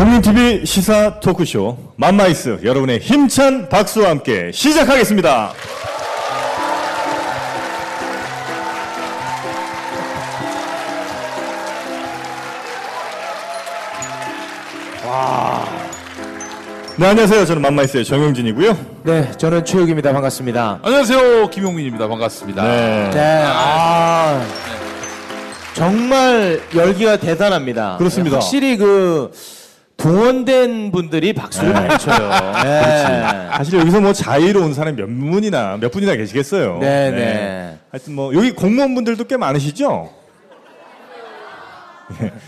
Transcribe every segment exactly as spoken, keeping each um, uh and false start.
국민티비 시사 토크쇼 맘마이스, 여러분의 힘찬 박수와 함께 시작하겠습니다. 와. 네, 안녕하세요. 저는 맘마이스의 정영진이고요. 네, 저는 최욱입니다. 반갑습니다. 안녕하세요. 김용민입니다. 반갑습니다. 네. 네. 아. 정말 열기가 대단합니다. 그렇습니다. 확실히 그 동원된 분들이 박수를 많이 쳐요. 네. 그렇지. 사실 여기서 뭐 자의로 온 사람이 몇 분이나 몇 분이나 계시겠어요. 네네. 네. 하여튼 뭐 여기 공무원분들도 꽤 많으시죠?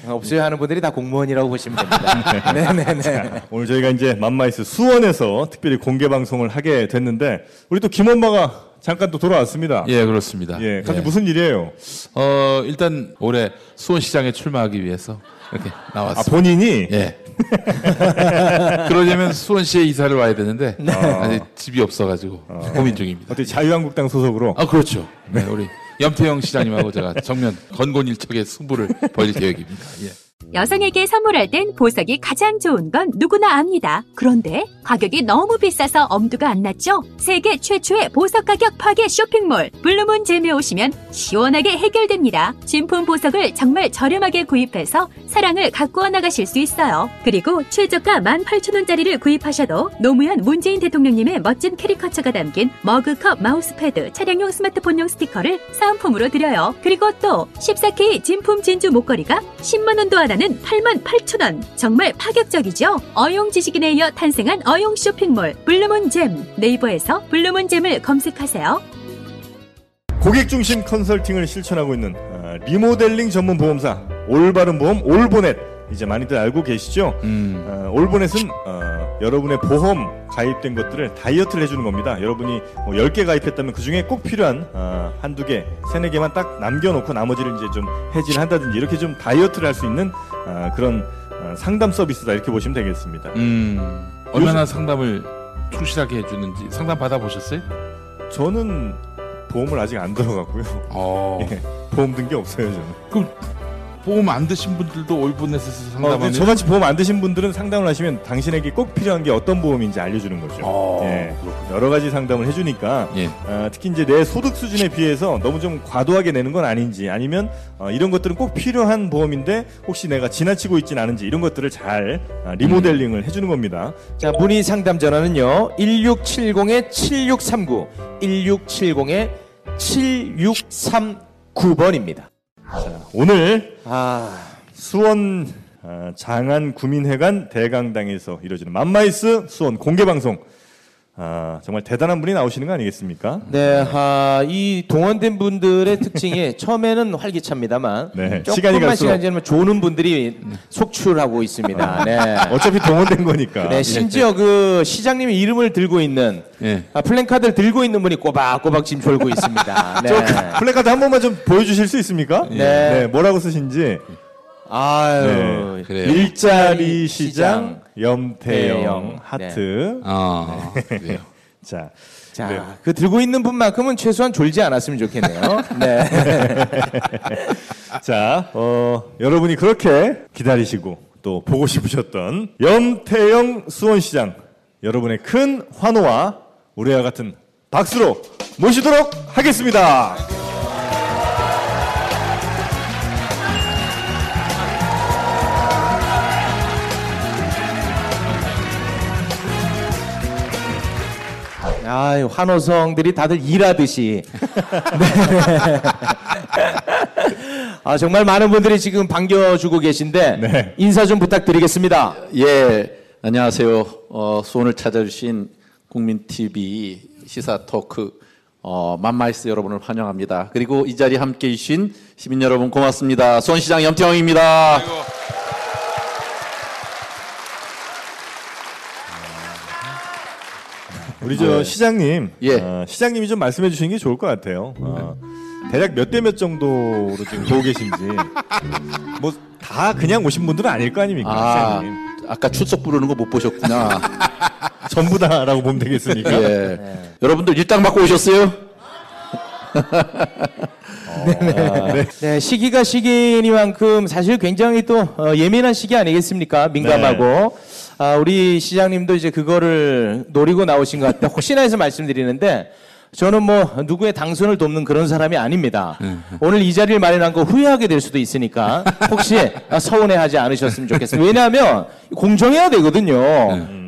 없어요. 네. 하는 분들이 다 공무원이라고 보시면 됩니다. 네네네. 자, 오늘 저희가 이제 맘마이스 수원에서 특별히 공개 방송을 하게 됐는데, 우리 또 김원마가 잠깐 또 돌아왔습니다. 예, 그렇습니다. 예, 갑자기 예. 무슨 일이에요? 어, 일단 올해 수원시장에 출마하기 위해서 이렇게 나왔습니다. 아, 본인이? 예. 그러려면 수원시에 이사를 와야 되는데 네. 아직 집이 없어가지고 아, 고민 중입니다. 어떻게 자유한국당 소속으로? 아, 그렇죠. 네, 우리 염태영 시장님하고 제가 정면 건곤일척의 승부를 벌릴 계획입니다. 예. 여성에게 선물할 땐 보석이 가장 좋은 건 누구나 압니다. 그런데 가격이 너무 비싸서 엄두가 안 났죠? 세계 최초의 보석 가격 파괴 쇼핑몰 블루문잼에 오시면 시원하게 해결됩니다. 진품 보석을 정말 저렴하게 구입해서 사랑을 가꾸어 나가실 수 있어요. 그리고 최저가 만 팔천 원짜리를 구입하셔도 노무현 문재인 대통령님의 멋진 캐리커처가 담긴 머그컵, 마우스패드, 차량용 스마트폰용 스티커를 사은품으로 드려요. 그리고 또 십사 케이 진품 진주 목걸이가 십만 원도 안 는 팔만 팔천 원. 정말 파격적이죠? 어용 지식인에 이어 탄생한 어용 쇼핑몰 블루문잼. 네이버에서 블루문잼을 검색하세요. 고객 중심 컨설팅을 실천하고 있는 리모델링 전문 보험사 올바른 보험 올보넷, 이제 많이들 알고 계시죠? 음. 어, 올보넷은 어, 여러분의 보험 가입된 것들을 다이어트를 해주는 겁니다. 여러분이 뭐 열 개 가입했다면 그중에 꼭 필요한 어, 한두 개, 세네 개만 딱 남겨놓고 나머지를 이제 좀 해지를 한다든지 이렇게 좀 다이어트를 할 수 있는 어, 그런 어, 상담 서비스다, 이렇게 보시면 되겠습니다. 음, 얼마나 요즘, 상담을 충실하게 해주는지 상담 받아보셨어요? 저는 보험을 아직 안 들어갔고요. 어. 예, 보험 든 게 없어요, 저는. 그럼 보험 안 드신 분들도 올보넷에서 상담하면, 어, 저같이 보험 안 드신 분들은 상담을 하시면 당신에게 꼭 필요한 게 어떤 보험인지 알려주는 거죠. 아, 예, 여러 가지 상담을 해주니까 예. 어, 특히 이제 내 소득 수준에 비해서 너무 좀 과도하게 내는 건 아닌지, 아니면 어, 이런 것들은 꼭 필요한 보험인데 혹시 내가 지나치고 있진 않은지, 이런 것들을 잘 어, 리모델링을 음. 해주는 겁니다. 자, 문의 상담 전화는요 일육칠공 칠육삼구 일육칠공 칠육삼구 번입니다. 자, 오늘 아... 수원 어, 장안구민회관 대강당에서 이루어지는 맘마이스 수원 공개방송, 아, 정말 대단한 분이 나오시는 거 아니겠습니까? 네, 아, 이 동원된 분들의 특징이 처음에는 활기찹니다만 네, 조금만 갈수록... 시간이 지나면 조는 분들이 속출하고 있습니다. 네. 어차피 동원된 거니까. 네, 심지어 그 시장님의 이름을 들고 있는 네. 아, 플랜카드를 들고 있는 분이 꼬박꼬박 짐 졸고 있습니다. 네. 저 그 플랜카드 한 번만 좀 보여주실 수 있습니까? 네, 네, 뭐라고 쓰신지. 아유, 네. 그래요. 일자리 시장. 염태영 네, 하트. 네. 아, 네. 그래요. 자, 자, 그래요. 그 들고 있는 분만큼은 최소한 졸지 않았으면 좋겠네요. 네. 자, 어, 여러분이 그렇게 기다리시고 또 보고 싶으셨던 염태영 수원시장, 여러분의 큰 환호와 우리와 같은 박수로 모시도록 하겠습니다. 아유, 환호성들이 다들 일하듯이. 네. 아, 정말 많은 분들이 지금 반겨주고 계신데 네. 인사 좀 부탁드리겠습니다. 예, 안녕하세요. 어, 수원을 찾아주신 국민티비 시사 토크 어, 맘마이스 여러분을 환영합니다. 그리고 이 자리에 함께해 주신 시민 여러분 고맙습니다. 수원시장 염태영입니다. 아이고. 우리 저 네. 시장님, 예. 어, 시장님이 좀 말씀해 주시는 게 좋을 것 같아요. 어, 대략 몇 대 몇 정도로 지금 보고 계신지. 뭐 다 그냥 오신 분들은 아닐 거 아닙니까, 아, 시장님? 아까 출석 부르는 거 못 보셨구나. 전부 다라고 보면 되겠습니까? 예. 네. 여러분들 일당 받고 오셨어요? 아, 네. 네, 시기가 시기니만큼 사실 굉장히 또 어, 예민한 시기 아니겠습니까? 민감하고. 네. 아, 우리 시장님도 이제 그거를 노리고 나오신 것 같다. 혹시나 해서 말씀드리는데 저는 뭐 누구의 당선을 돕는 그런 사람이 아닙니다. 오늘 이 자리를 마련한 거 후회하게 될 수도 있으니까 혹시 서운해하지 않으셨으면 좋겠습니다. 왜냐하면 공정해야 되거든요.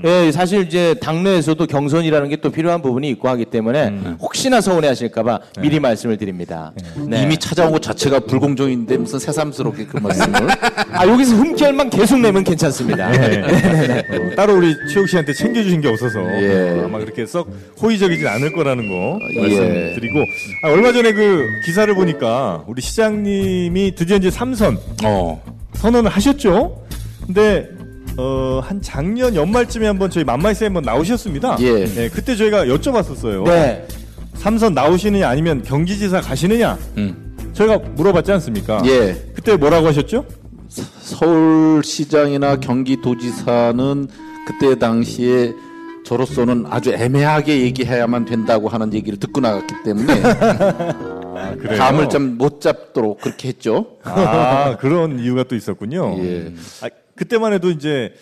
예, 사실 이제 당내에서도 경선이라는 게 또 필요한 부분이 있고 하기 때문에 혹시나 서운해하실까 봐 미리 말씀을 드립니다. 네. 이미 찾아온 것 자체가 불공정인데 무슨 새삼스럽게 그 말씀을. 아, 여기서 흠결만 계속 내면 괜찮습니다. 네. 어, 따로 우리 최욱 씨한테 챙겨주신 게 없어서 예. 아마 그렇게 썩 호의적이진 않을 거라는 거 말씀드리고. 예. 아, 얼마 전에 그 기사를 보니까 우리 시장님이 드디어 이제 삼선 어. 선언을 하셨죠. 근데 어, 한 작년 연말쯤에 한번 저희 맘마이스에 한번 나오셨습니다. 예. 네, 그때 저희가 여쭤봤었어요. 네. 삼선 나오시느냐 아니면 경기지사 가시느냐. 음. 저희가 물어봤지 않습니까? 예. 그때 뭐라고 하셨죠? 서, 서울시장이나 경기도지사는 그때 당시에 저로서는 아주 애매하게 얘기해야만 된다고 하는 얘기를 듣고 나갔기 때문에 아, 감을 좀 못 잡도록 그렇게 했죠. 아, 그런 이유가 또 있었군요. 예. 아, 그때만 해도 이제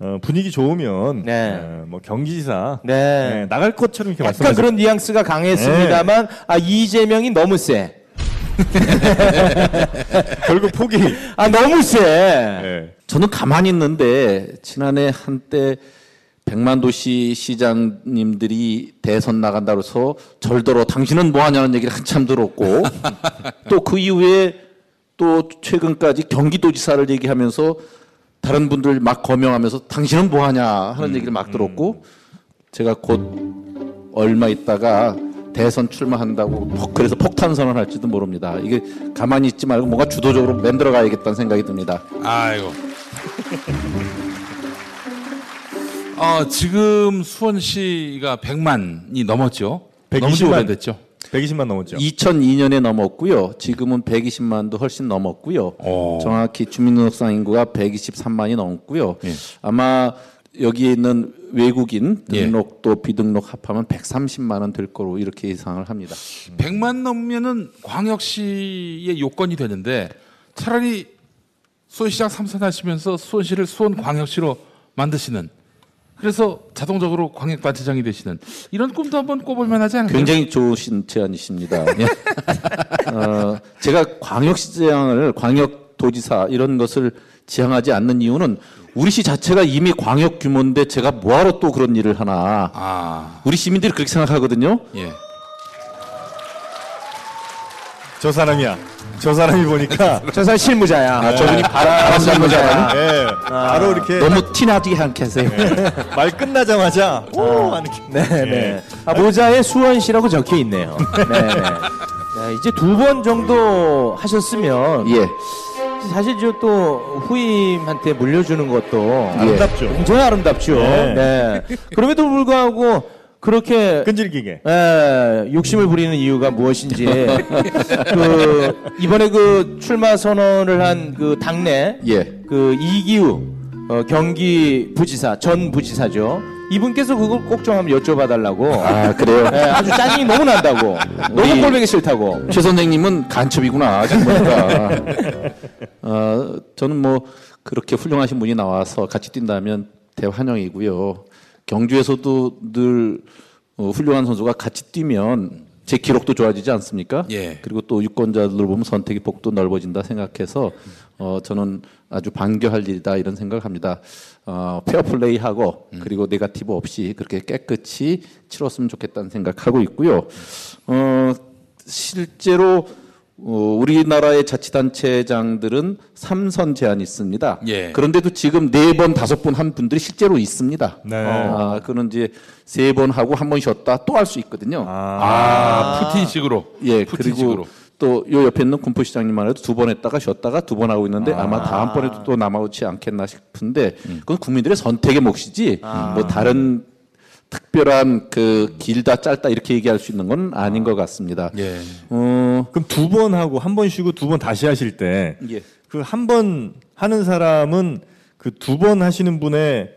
어, 분위기 좋으면 네. 어, 뭐 경기지사 네. 네, 나갈 것처럼 이렇게 말씀하셨죠. 약간 그런 뉘앙스가 강했습니다만 네. 아, 이재명이 너무 세. 결국 포기. 아, 너무 세. 네. 저는 가만히 있는데 지난해 한때 백만도시 시장님들이 대선 나간다고 해서 절더러 당신은 뭐하냐는 얘기를 한참 들었고 또 그 이후에 또 최근까지 경기도지사를 얘기하면서 다른 분들 막 거명하면서 당신은 뭐하냐 하는 음, 얘기를 막 들었고 음. 제가 곧 얼마 있다가 대선 출마한다고 폭, 그래서 폭탄 선언을 할지도 모릅니다. 이게 가만히 있지 말고 뭔가 주도적으로 맴들어 가야겠다는 생각이 듭니다. 아이고. 어, 지금 수원시가 백만이 넘었죠. 백이십만 오래됐죠. 백이십만 넘었죠. 이천이 년에 넘었고요. 지금은 백이십만도 훨씬 넘었고요. 오. 정확히 주민등록상 인구가 백이십삼만이 넘었고요. 예. 아마 여기에 있는 외국인 등록도 예. 비등록 합하면 백삼십만은 될 거로 이렇게 예상을 합니다. 백만 넘으면은 광역시의 요건이 되는데 차라리 수원시장 삼선 하시면서 수원시를 수원광역시로 만드시는, 그래서 자동적으로 광역단체장이 되시는 이런 꿈도 한번 꿔볼만 하지 않을까요? 굉장히 좋으신 제안이십니다. 어, 제가 광역시장을, 광역도지사 이런 것을 지향하지 않는 이유는 우리 시 자체가 이미 광역 규모인데 제가 뭐하러 또 그런 일을 하나. 아. 우리 시민들이 그렇게 생각하거든요. 예. 저 사람이야. 저 사람이 보니까 저 사람 실무자야. 아, 저분이 바로 바람 실무자야. 네. 바로 이렇게 너무 티나게 않게 하세요. 네. 말 끝나자마자 오 하는 기분. 네네. 네. 아, 모자에 수원시라고 적혀 있네요. 네네. 네, 이제 두 번 정도 하셨으면 예. 사실 저 또 후임한테 물려주는 것도 아름답죠. 예. 굉장히 아름답죠. 네. 네. 그럼에도 불구하고. 그렇게 끈질기게 에, 욕심을 부리는 이유가 무엇인지 그 이번에 그 출마 선언을 한 그 당내 예. 그 이기우 어, 경기 부지사 전 부지사죠. 이분께서 그걸 꼭 좀 한번 여쭤봐달라고. 아, 그래요? 네, 아주 짜증이 너무 난다고. 너무 꼴보기 싫다고. 최 선생님은 간첩이구나. 어, 저는 뭐 그렇게 훌륭하신 분이 나와서 같이 뛴다면 대환영이고요. 경주에서도 늘 어, 훌륭한 선수가 같이 뛰면 제 기록도 좋아지지 않습니까? 예. 그리고 또 유권자들을 보면 선택의 폭도 넓어진다 생각해서 어, 저는 아주 반겨할 일이다 이런 생각을 합니다. 어, 페어플레이하고 음. 그리고 네거티브 없이 그렇게 깨끗이 치렀으면 좋겠다는 생각하고 있고요. 어, 실제로 어, 우리나라의 자치단체장들은 삼선 제한이 있습니다. 예. 그런데도 지금 네 번, 다섯 번 한 분들이 실제로 있습니다. 네. 아, 그건 이제 세 번 하고 한 번 쉬었다 또 할 수 있거든요. 아, 아 푸틴식으로. 예, 푸틴식으로. 그리고 또 요 옆에 있는 군포시장님만 해도 두 번 했다가 쉬었다가 두 번 하고 있는데 아. 아마 다음번에도 또 남아오지 않겠나 싶은데 음. 그건 국민들의 선택의 몫이지 아. 뭐 다른 특별한 그 길다 짧다 이렇게 얘기할 수 있는 건 아닌 것 같습니다. 예. 어, 그럼 두 번 하고 한 번 쉬고 두 번 다시 하실 때 그 한 번 예. 하는 사람은 그 두 번 하시는 분의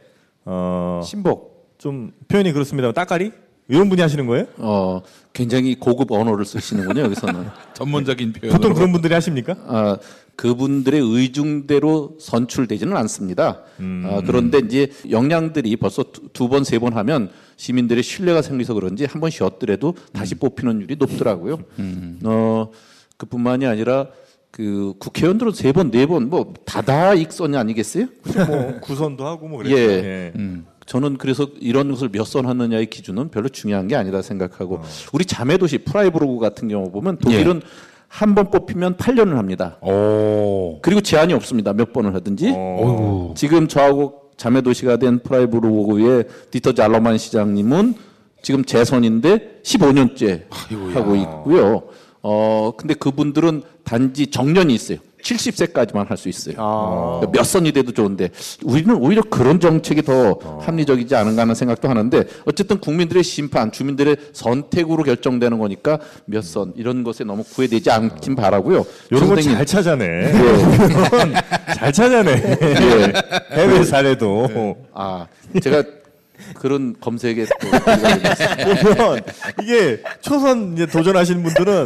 어, 신복 좀 표현이 그렇습니다만 따까리 이런 분이 하시는 거예요? 어, 굉장히 고급 언어를 쓰시는군요, 여기서는. 전문적인 표현. 보통 그런 분들이 하십니까? 아, 그분들의 의중대로 선출되지는 않습니다. 음. 아, 그런데 이제 역량들이 벌써 두 번, 세 번 하면 시민들의 신뢰가 생겨서 그런지 한 번 쉬었더라도 다시 뽑히는 율이 높더라고요. 음. 어, 그뿐만이 아니라 그 국회의원들은 세 번, 네 번 뭐 다다익선이 아니겠어요? 뭐 구선도 하고 뭐 그래요. 예. 예. 음. 저는 그래서 이런 것을 몇 선 하느냐의 기준은 별로 중요한 게 아니다 생각하고 어. 우리 자매도시 프라이부르크 같은 경우 보면 독일은 예. 한 번 뽑히면 팔 년을 합니다. 오. 그리고 제한이 없습니다. 몇 번을 하든지. 오. 지금 저하고 자매도시가 된 프라이부르크의 디터 잘러만 시장님은 지금 재선인데 십오 년째 아이고야. 하고 있고요. 어 근데 그분들은 단지 정년이 있어요. 칠십 세까지만 할 수 있어요. 아. 몇 선이 돼도 좋은데 우리는 오히려 그런 정책이 더 아. 합리적이지 않은가 하는 생각도 하는데 어쨌든 국민들의 심판, 주민들의 선택으로 결정되는 거니까 몇 선 이런 것에 너무 구애되지 않긴 바라고요. 이런 거 잘 찾아내. 네. 잘 찾아내. 네. 해외 사례도. 네. 아 제가 그런 검색에 보면 이게 초선 이제 도전하시는 분들은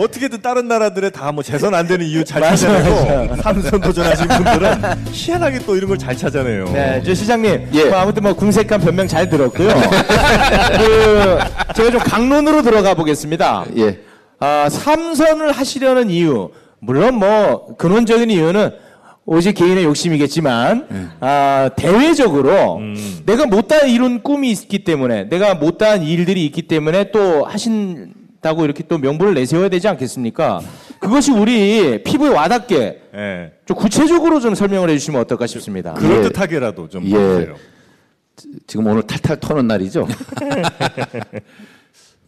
어떻게든 다른 나라들의 다 뭐 재선 안 되는 이유 잘 찾아내고 삼선 도전하시는 분들은 희한하게 또 이런 걸 잘 찾아내요. 네, 저 시장님 예. 뭐 아무튼 뭐 궁색한 변명 잘 들었고요. 그 제가 좀 강론으로 들어가 보겠습니다. 예, 아 삼선을 하시려는 이유 물론 뭐 근원적인 이유는. 오직 개인의 욕심이겠지만 음. 아, 대외적으로 음. 내가 못다 이룬 꿈이 있기 때문에 내가 못다 일들이 있기 때문에 또 하신다고 이렇게 또 명분을 내세워야 되지 않겠습니까? 그것이 우리 피부에 와닿게 예. 좀 구체적으로 좀 설명을 해주시면 어떨까 싶습니다. 그럴듯하게라도 좀 보세요. 예. 지금 오늘 탈탈 터는 날이죠?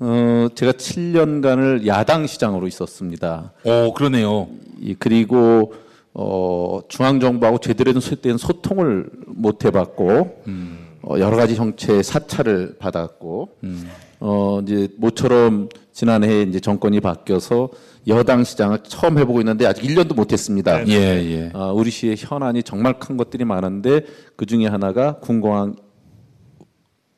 어, 제가 칠 년간을 야당 시장으로 있었습니다. 오, 그러네요. 이, 그리고 어, 중앙정부하고 제대로 된 소통을 못 해봤고, 음. 어, 여러 가지 형체의 사찰을 받았고, 음. 어, 이제 모처럼 지난해 이제 정권이 바뀌어서 여당 시장을 처음 해보고 있는데 아직 일 년도 못했습니다. 예, 예. 어, 우리 시의 현안이 정말 큰 것들이 많은데 그 중에 하나가 군공항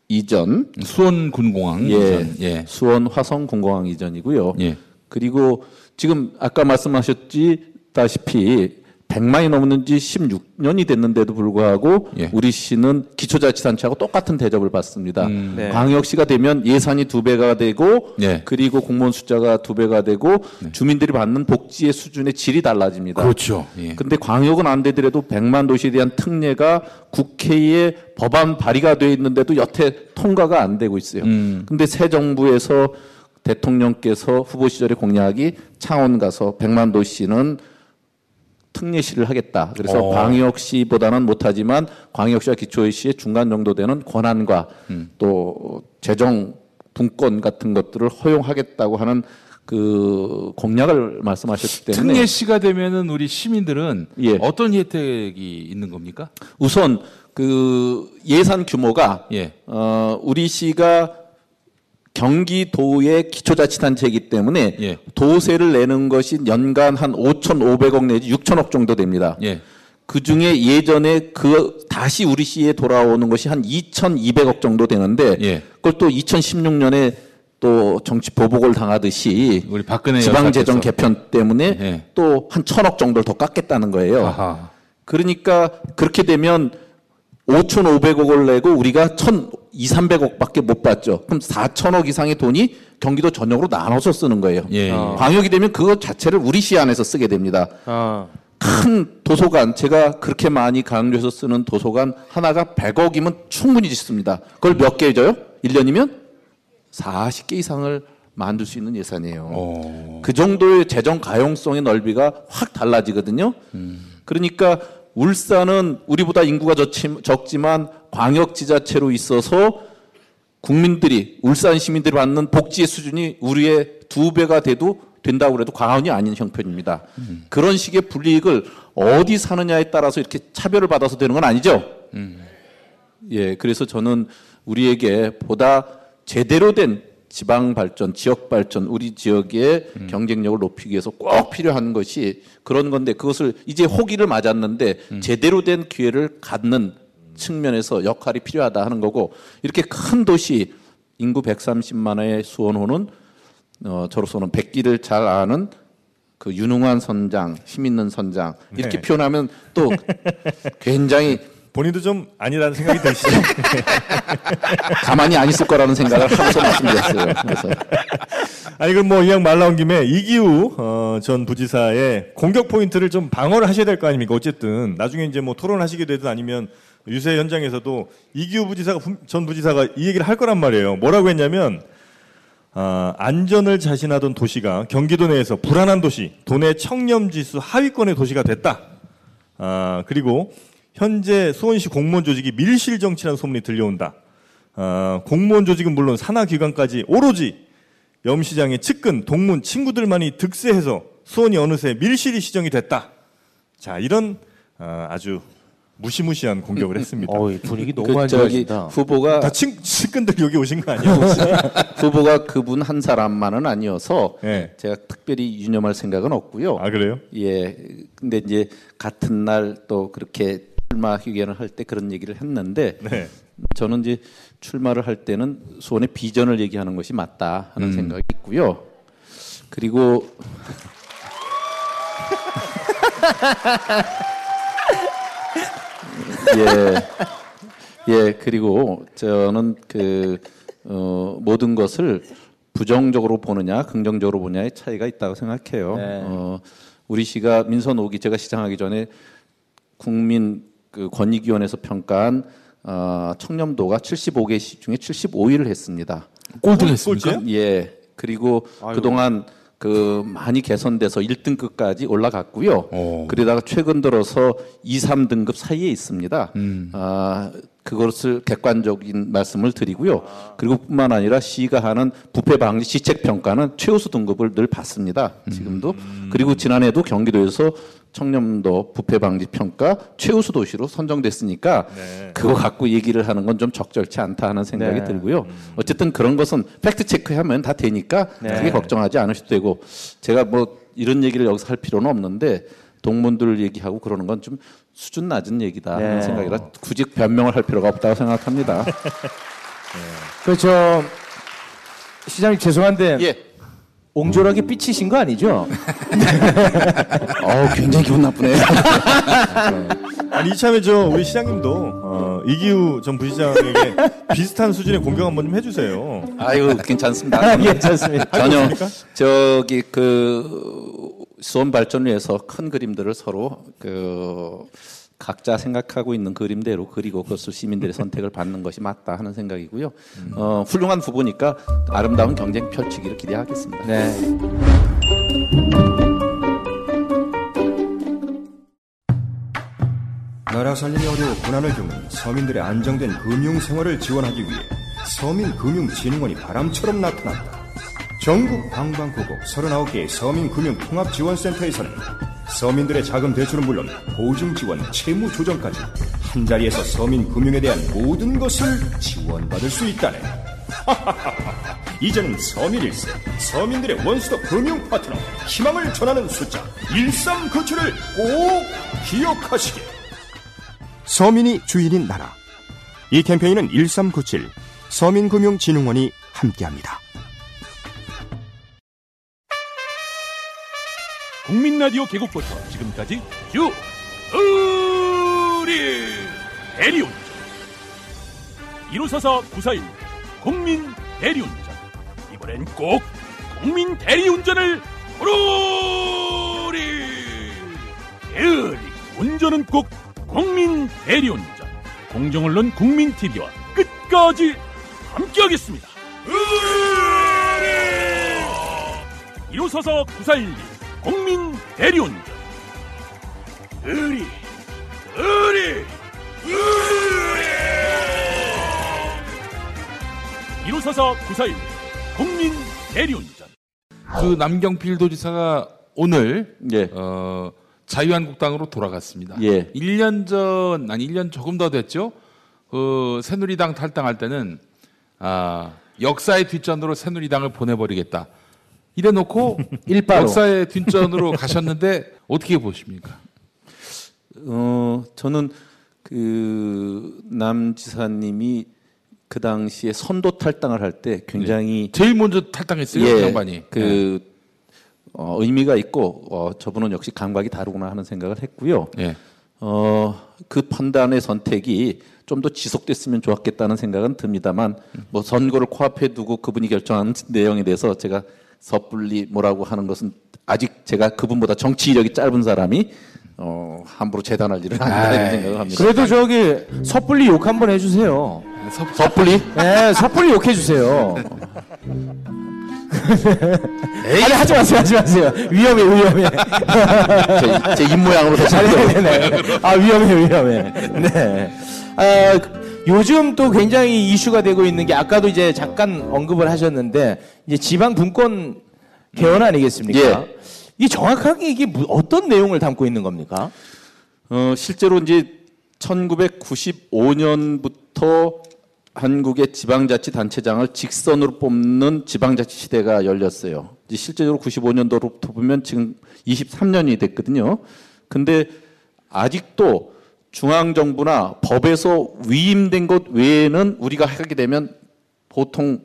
이전. 수원 군공항 예, 이전. 예. 수원 화성 군공항 이전이고요. 예. 그리고 지금 아까 말씀하셨다시피 백만이 넘는 지 십육 년이 됐는데도 불구하고 예. 우리 시는 기초자치단체하고 똑같은 대접을 받습니다. 음, 네. 광역시가 되면 예산이 두 배가 되고 네. 그리고 공무원 숫자가 두 배가 되고 네. 주민들이 받는 복지의 수준의 질이 달라집니다. 그렇죠. 예. 근데 광역은 안 되더라도 백만 도시에 대한 특례가 국회에 법안 발의가 돼 있는데도 여태 통과가 안 되고 있어요. 음. 근데 새 정부에서 대통령께서 후보 시절의 공약이 창원 가서 백만 도시는 특례시를 하겠다. 그래서 오. 광역시보다는 못하지만 광역시와 기초시의 중간 정도 되는 권한과 음. 또 재정 분권 같은 것들을 허용하겠다고 하는 그 공약을 말씀하셨기 때문에 특례시가 되면은 우리 시민들은 예. 어떤 혜택이 있는 겁니까? 우선 그 예산 규모가 예. 어, 우리 시가 경기도의 기초자치단체이기 때문에 예. 도세를 내는 것이 연간 한 오천오백억 내지 육천억 정도 됩니다. 예. 그중에 예전에 그 다시 우리 시에 돌아오는 것이 한 이천이백억 정도 되는데 예. 그걸 또 이천십육 년에 또 정치 보복을 당하듯이 우리 박근혜 지방재정 개편 때문에 예. 또 한 천억 정도를 더 깎겠다는 거예요. 아하. 그러니까 그렇게 되면 오천오백억을 내고 우리가 천이백삼백억밖에 못 받죠. 그럼 사천억 이상의 돈이 경기도 전역으로 나눠서 쓰는 거예요. 예. 어. 광역이 되면 그것 자체를 우리 시 안에서 쓰게 됩니다. 어. 큰 도서관, 제가 그렇게 많이 강조해서 쓰는 도서관 하나가 백억이면 충분히 짓습니다. 그걸 몇 개죠? 일 년이면 마흔 개 이상을 만들 수 있는 예산이에요. 오. 그 정도의 재정 가용성의 넓이가 확 달라지거든요. 음. 그러니까 울산은 우리보다 인구가 적지만 광역지자체로 있어서 국민들이 울산 시민들이 받는 복지의 수준이 우리의 두 배가 돼도 된다고 해도 과언이 아닌 형편입니다. 음. 그런 식의 불이익을 어디 사느냐에 따라서 이렇게 차별을 받아서 되는 건 아니죠. 음. 예, 그래서 저는 우리에게 보다 제대로 된 지방 발전, 지역 발전, 우리 지역의 음. 경쟁력을 높이기 위해서 꼭 필요한 것이 그런 건데 그것을 이제 호기를 맞았는데 음. 제대로 된 기회를 갖는 측면에서 역할이 필요하다 하는 거고 이렇게 큰 도시 인구 백삼십만의 수원호는 어, 저로서는 백기를 잘 아는 그 유능한 선장, 힘 있는 선장 이렇게 네. 표현하면 또 굉장히 본인도 좀 아니라는 생각이 드시죠? 가만히 안 있을 거라는 생각을 하면서 말씀드렸어요. 그래서. 아니 그럼 뭐 이왕 말 나온 김에 이기우 어, 전 부지사의 공격 포인트를 좀 방어를 하셔야 될 거 아닙니까? 어쨌든 나중에 이제 뭐 토론하시게 되든 아니면 유세 현장에서도 이기우 부지사가 전 부지사가 이 얘기를 할 거란 말이에요. 뭐라고 했냐면 어, 안전을 자신하던 도시가 경기도 내에서 불안한 도시, 도내 청렴지수 하위권의 도시가 됐다. 어, 그리고 현재 수원시 공무원 조직이 밀실 정치라는 소문이 들려온다. 어, 공무원 조직은 물론 산하기관까지 오로지 염시장의 측근, 동문, 친구들만이 득세해서 수원이 어느새 밀실이 시정이 됐다. 자, 이런 어, 아주 무시무시한 공격을 했습니다. 어이, 분위기 너무 안 좋아진다. 후보가 다 친, 측근들 여기 오신 거 아니에요? 후보가 그분 한 사람만은 아니어서 네. 제가 특별히 유념할 생각은 없고요. 아 그래요? 예. 근데 이제 같은 날 또 그렇게 출마 회견을 할 때 그런 얘기를 했는데 네. 저는 이제 출마를 할 때는 수원의 비전을 얘기하는 것이 맞다 하는 음. 생각이 있고요. 그리고 예, 예 그리고 저는 그 어, 모든 것을 부정적으로 보느냐 긍정적으로 보느냐의 차이가 있다고 생각해요. 네. 어, 우리 시가 민선 오기 제가 시장하기 전에 국민 그 권익위원회에서 평가한 어, 청렴도가 칠십오 개 시 중에 칠십오 위를 했습니다. 꼴등을 했습니까? 예. 그리고 아이고. 그동안 그 많이 개선돼서 일 등급까지 올라갔고요. 오. 그러다가 최근 들어서 이, 삼 등급 사이에 있습니다. 음. 아, 그것을 객관적인 말씀을 드리고요. 아. 그리고 뿐만 아니라 시가 하는 부패 방지 시책 평가는 최우수 등급을 늘 받습니다. 지금도. 음. 그리고 지난해도 경기도에서 청렴도 부패 방지 평가 최우수 도시로 선정됐으니까 네. 그거 갖고 얘기를 하는 건 좀 적절치 않다 하는 생각이 네. 들고요. 어쨌든 그런 것은 팩트 체크하면 다 되니까 네. 크게 걱정하지 않으셔도 되고 제가 뭐 이런 얘기를 여기서 할 필요는 없는데 동문들 얘기하고 그러는 건 좀 수준 낮은 얘기다 네. 하는 생각이라 굳이 변명을 할 필요가 없다고 생각합니다. 네. 그렇죠. 시장님 죄송한데. 예. 옹졸하게 삐치신 거 아니죠? 어우, 굉장히 기분 나쁘네요. 아니, 이참에 저, 우리 시장님도, 어, 이기우 전 부시장에게 비슷한 수준의 공격 한번 좀 해주세요. 아유, 괜찮습니다. 괜찮습니다. 전혀, 저기, 그, 수원 발전을 위해서 큰 그림들을 서로, 그, 각자 생각하고 있는 그림대로 그리고 그것을 시민들의 선택을 받는 것이 맞다 하는 생각이고요. 어, 훌륭한 후보니까 아름다운 경쟁 펼치기를 기대하겠습니다. 네. 나라 살림이 어려워 고난을 겪는 서민들의 안정된 금융 생활을 지원하기 위해 서민금융진흥원이 바람처럼 나타났다. 전국 방방곡곡 서른아홉 개의 서민금융통합지원센터에서는 서민들의 자금 대출은 물론 보증 지원, 채무 조정까지 한자리에서 서민금융에 대한 모든 것을 지원받을 수 있다네. 이제는 서민일세, 서민들의 원스톱 금융 파트너, 희망을 전하는 숫자 일삼구칠을 꼭 기억하시게. 서민이 주인인 나라. 이 캠페인은 일삼구칠 서민금융진흥원이 함께합니다. 국민라디오 개국부터 지금까지 쭉 우리 대리운전 일오사사 구사일 국민 대리운전 이번엔 꼭 국민 대리운전을 부르리 대리 운전은 꼭 국민 대리운전 공정언론 국민티비와 끝까지 함께하겠습니다. 우리 일오사사 구사일 국민 대리운전 의리 의리 의리 일오사사 구사일 국민 대리운전. 그 남경필 도지사가 오늘 예. 어, 자유한국당으로 돌아갔습니다. 예. 일 년 전 아니 일 년 조금 더 됐죠. 그 새누리당 탈당할 때는 아, 역사의 뒷전으로 새누리당을 보내버리겠다. 이래놓고 일바로 역사의 뒷전으로 가셨는데 어떻게 보십니까? 어 저는 그 남 지사님이 그 당시에 선도 탈당을 할 때 굉장히 네. 제일 먼저 탈당했어요. 예, 그 양반이. 그 네. 어, 의미가 있고 어, 저분은 역시 감각이 다르구나 하는 생각을 했고요. 네. 어, 그 판단의 선택이 좀 더 지속됐으면 좋았겠다는 생각은 듭니다만 뭐 선거를 코앞에 두고 그분이 결정한 내용에 대해서 제가 섣불리 뭐라고 하는 것은 아직 제가 그분보다 정치 이력이 짧은 사람이 어, 함부로 재단할 일은 아니라는 생각을 합니다. 그래도 저기 섣불리 욕 한번 해주세요. 서, 섣불리? 네, 섣불리 욕해주세요. 아니 하지 마세요, 하지 마세요. 위험해, 위험해. 제, 제 입모양으로 다시 한번. 아 위험해, 위험해. 네. 아, 요즘 또 굉장히 이슈가 되고 있는 게 아까도 이제 잠깐 언급을 하셨는데 이제 지방 분권 개헌 아니겠습니까? 예. 이게 정확하게 이게 어떤 내용을 담고 있는 겁니까? 어, 실제로 이제 천구백구십오 년부터 한국의 지방자치단체장을 직선으로 뽑는 지방자치 시대가 열렸어요. 이제 실제로 구십오 년도로부터 보면 지금 이십삼 년이 됐거든요. 근데 아직도 중앙정부나 법에서 위임된 것 외에는 우리가 하게 되면 보통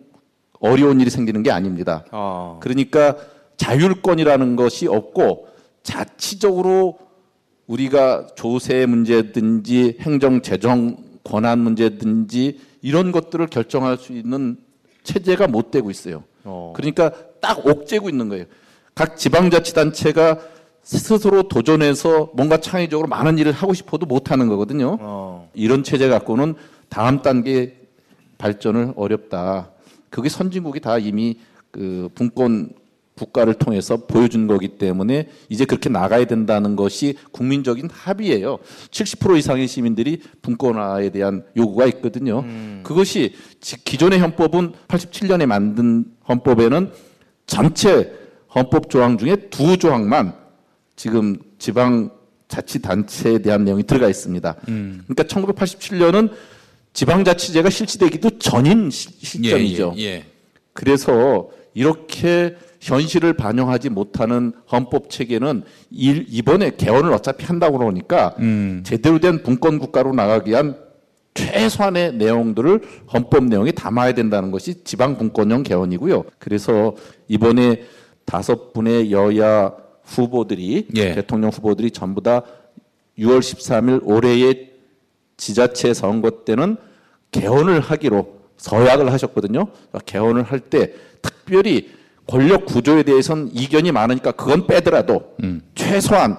어려운 일이 생기는 게 아닙니다. 아. 그러니까 자율권이라는 것이 없고 자치적으로 우리가 조세 문제든지 행정 재정 권한 문제든지 이런 것들을 결정할 수 있는 체제가 못 되고 있어요. 어. 그러니까 딱 옥죄고 있는 거예요. 각 지방자치단체가 스스로 도전해서 뭔가 창의적으로 많은 일을 하고 싶어도 못하는 거거든요. 어. 이런 체제 갖고는 다음 단계 발전을 어렵다. 그게 선진국이 다 이미 그 분권 국가를 통해서 보여준 거기 때문에 이제 그렇게 나가야 된다는 것이 국민적인 합의예요. 칠십 퍼센트 이상의 시민들이 분권화에 대한 요구가 있거든요. 음. 그것이 기존의 헌법은 팔십칠 년에 만든 헌법에는 전체 헌법 조항 중에 두 조항만 지금 지방자치단체에 대한 내용이 들어가 있습니다. 음. 그러니까 천구백팔십칠 년은 지방자치제가 실시되기도 전인 시, 시점이죠. 예, 예, 예. 그래서 이렇게 현실을 반영하지 못하는 헌법 체계는 일, 이번에 개헌을 어차피 한다고 그러니까 음. 제대로 된 분권 국가로 나가기 위한 최소한의 내용들을 헌법 내용에 담아야 된다는 것이 지방 분권형 개헌이고요. 그래서 이번에 다섯 분의 여야 후보들이 예. 대통령 후보들이 전부 다 유월 십삼일 올해의 지자체 선거 때는 개헌을 하기로 서약을 하셨거든요. 개헌을 할 때 특별히 권력 구조에 대해서는 이견이 많으니까 그건 빼더라도 음. 최소한